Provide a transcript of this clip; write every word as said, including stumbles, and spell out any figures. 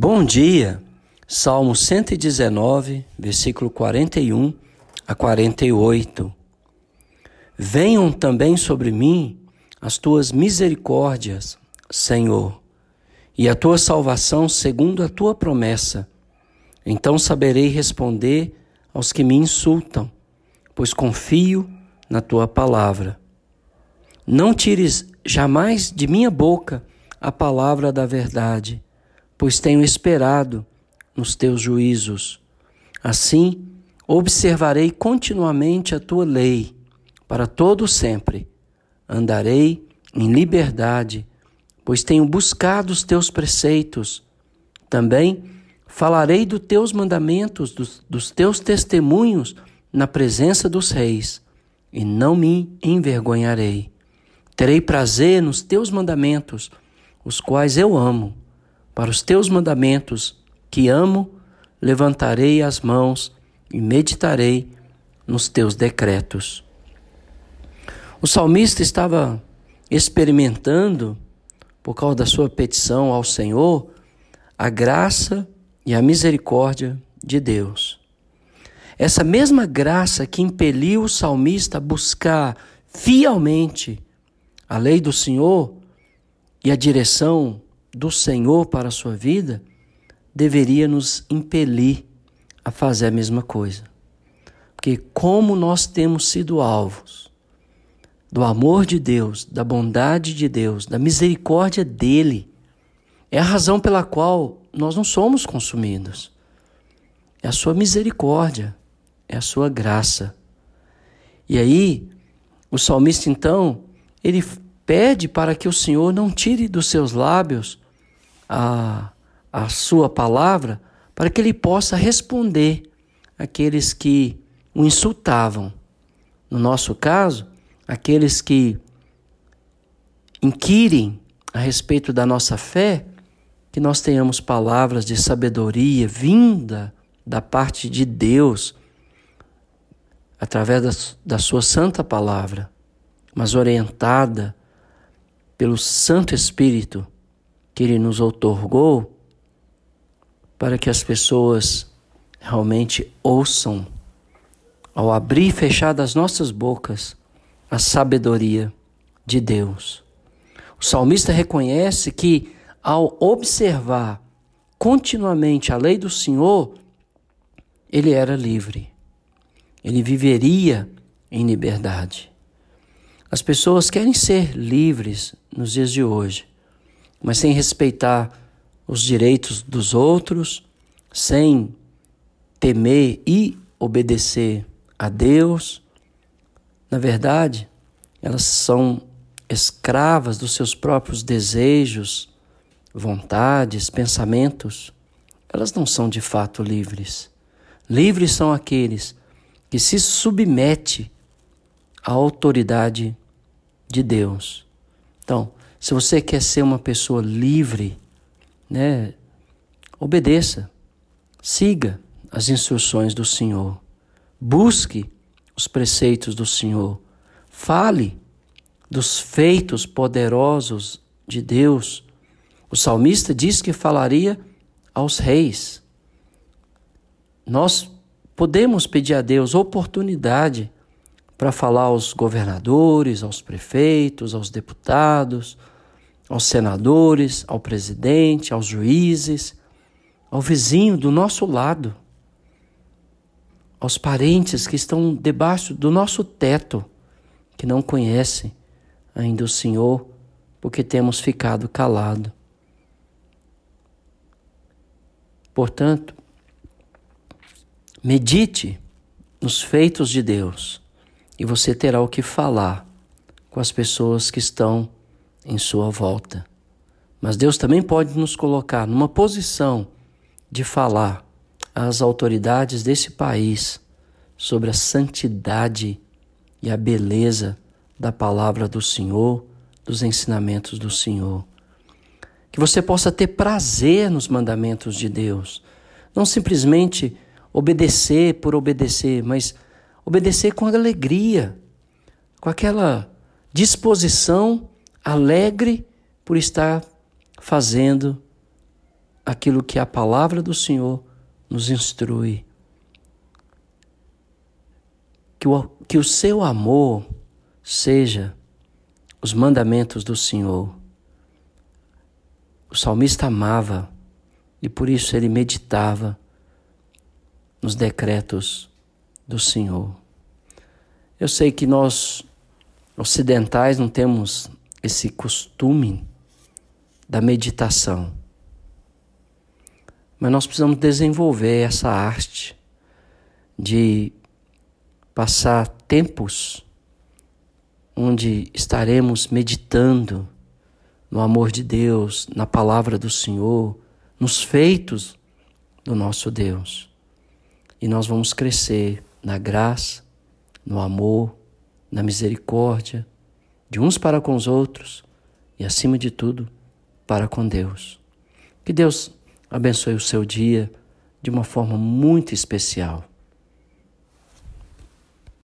Bom dia, Salmo cento e dezenove, versículo quarenta e um a quarenta e oito. Venham também sobre mim as tuas misericórdias, Senhor, e a tua salvação segundo a tua promessa. Então saberei responder aos que me insultam, pois confio na tua palavra. Não tires jamais de minha boca a palavra da verdade, pois tenho esperado nos teus juízos. Assim, observarei continuamente a tua lei, para todo sempre. Andarei em liberdade, pois tenho buscado os teus preceitos. Também falarei dos teus mandamentos, dos, dos teus testemunhos, na presença dos reis, e não me envergonharei. Terei prazer nos teus mandamentos, os quais eu amo. Para os teus mandamentos, que amo, levantarei as mãos e meditarei nos teus decretos. O salmista estava experimentando, por causa da sua petição ao Senhor, a graça e a misericórdia de Deus. Essa mesma graça que impeliu o salmista a buscar fielmente a lei do Senhor e a direção do Senhor para a sua vida, deveria nos impelir a fazer a mesma coisa. Porque como nós temos sido alvos do amor de Deus, da bondade de Deus, da misericórdia dele, é a razão pela qual nós não somos consumidos. É a sua misericórdia, é a sua graça. E aí, o salmista então, ele pede para que o Senhor não tire dos seus lábios a, a sua palavra, para que ele possa responder àqueles que o insultavam. No nosso caso, aqueles que inquirem a respeito da nossa fé, que nós tenhamos palavras de sabedoria vinda da parte de Deus, através da, da sua santa palavra, mas orientada pelo Santo Espírito que ele nos outorgou, para que as pessoas realmente ouçam, ao abrir e fechar das nossas bocas, a sabedoria de Deus. O salmista reconhece que, ao observar continuamente a lei do Senhor, ele era livre. Ele viveria em liberdade. As pessoas querem ser livres nos dias de hoje, mas sem respeitar os direitos dos outros, sem temer e obedecer a Deus. Na verdade, elas são escravas dos seus próprios desejos, vontades, pensamentos. Elas não são de fato livres. Livres são aqueles que se submetem a autoridade de Deus. Então, se você quer ser uma pessoa livre, né, obedeça, siga as instruções do Senhor, busque os preceitos do Senhor, fale dos feitos poderosos de Deus. O salmista diz que falaria aos reis. Nós podemos pedir a Deus oportunidade para falar aos governadores, aos prefeitos, aos deputados, aos senadores, ao presidente, aos juízes, ao vizinho do nosso lado, aos parentes que estão debaixo do nosso teto, que não conhecem ainda o Senhor, porque temos ficado calados. Portanto, medite nos feitos de Deus, e você terá o que falar com as pessoas que estão em sua volta. Mas Deus também pode nos colocar numa posição de falar às autoridades desse país sobre a santidade e a beleza da palavra do Senhor, dos ensinamentos do Senhor. Que você possa ter prazer nos mandamentos de Deus. Não simplesmente obedecer por obedecer, mas obedecer com alegria, com aquela disposição alegre por estar fazendo aquilo que a palavra do Senhor nos instrui. Que o, que o seu amor seja os mandamentos do Senhor. O salmista amava e por isso ele meditava nos decretos do Senhor. Eu sei que nós ocidentais não temos esse costume da meditação, mas nós precisamos desenvolver essa arte de passar tempos onde estaremos meditando no amor de Deus, na palavra do Senhor, nos feitos do nosso Deus. E nós vamos crescer na graça, no amor, na misericórdia, de uns para com os outros e, acima de tudo, para com Deus. Que Deus abençoe o seu dia de uma forma muito especial.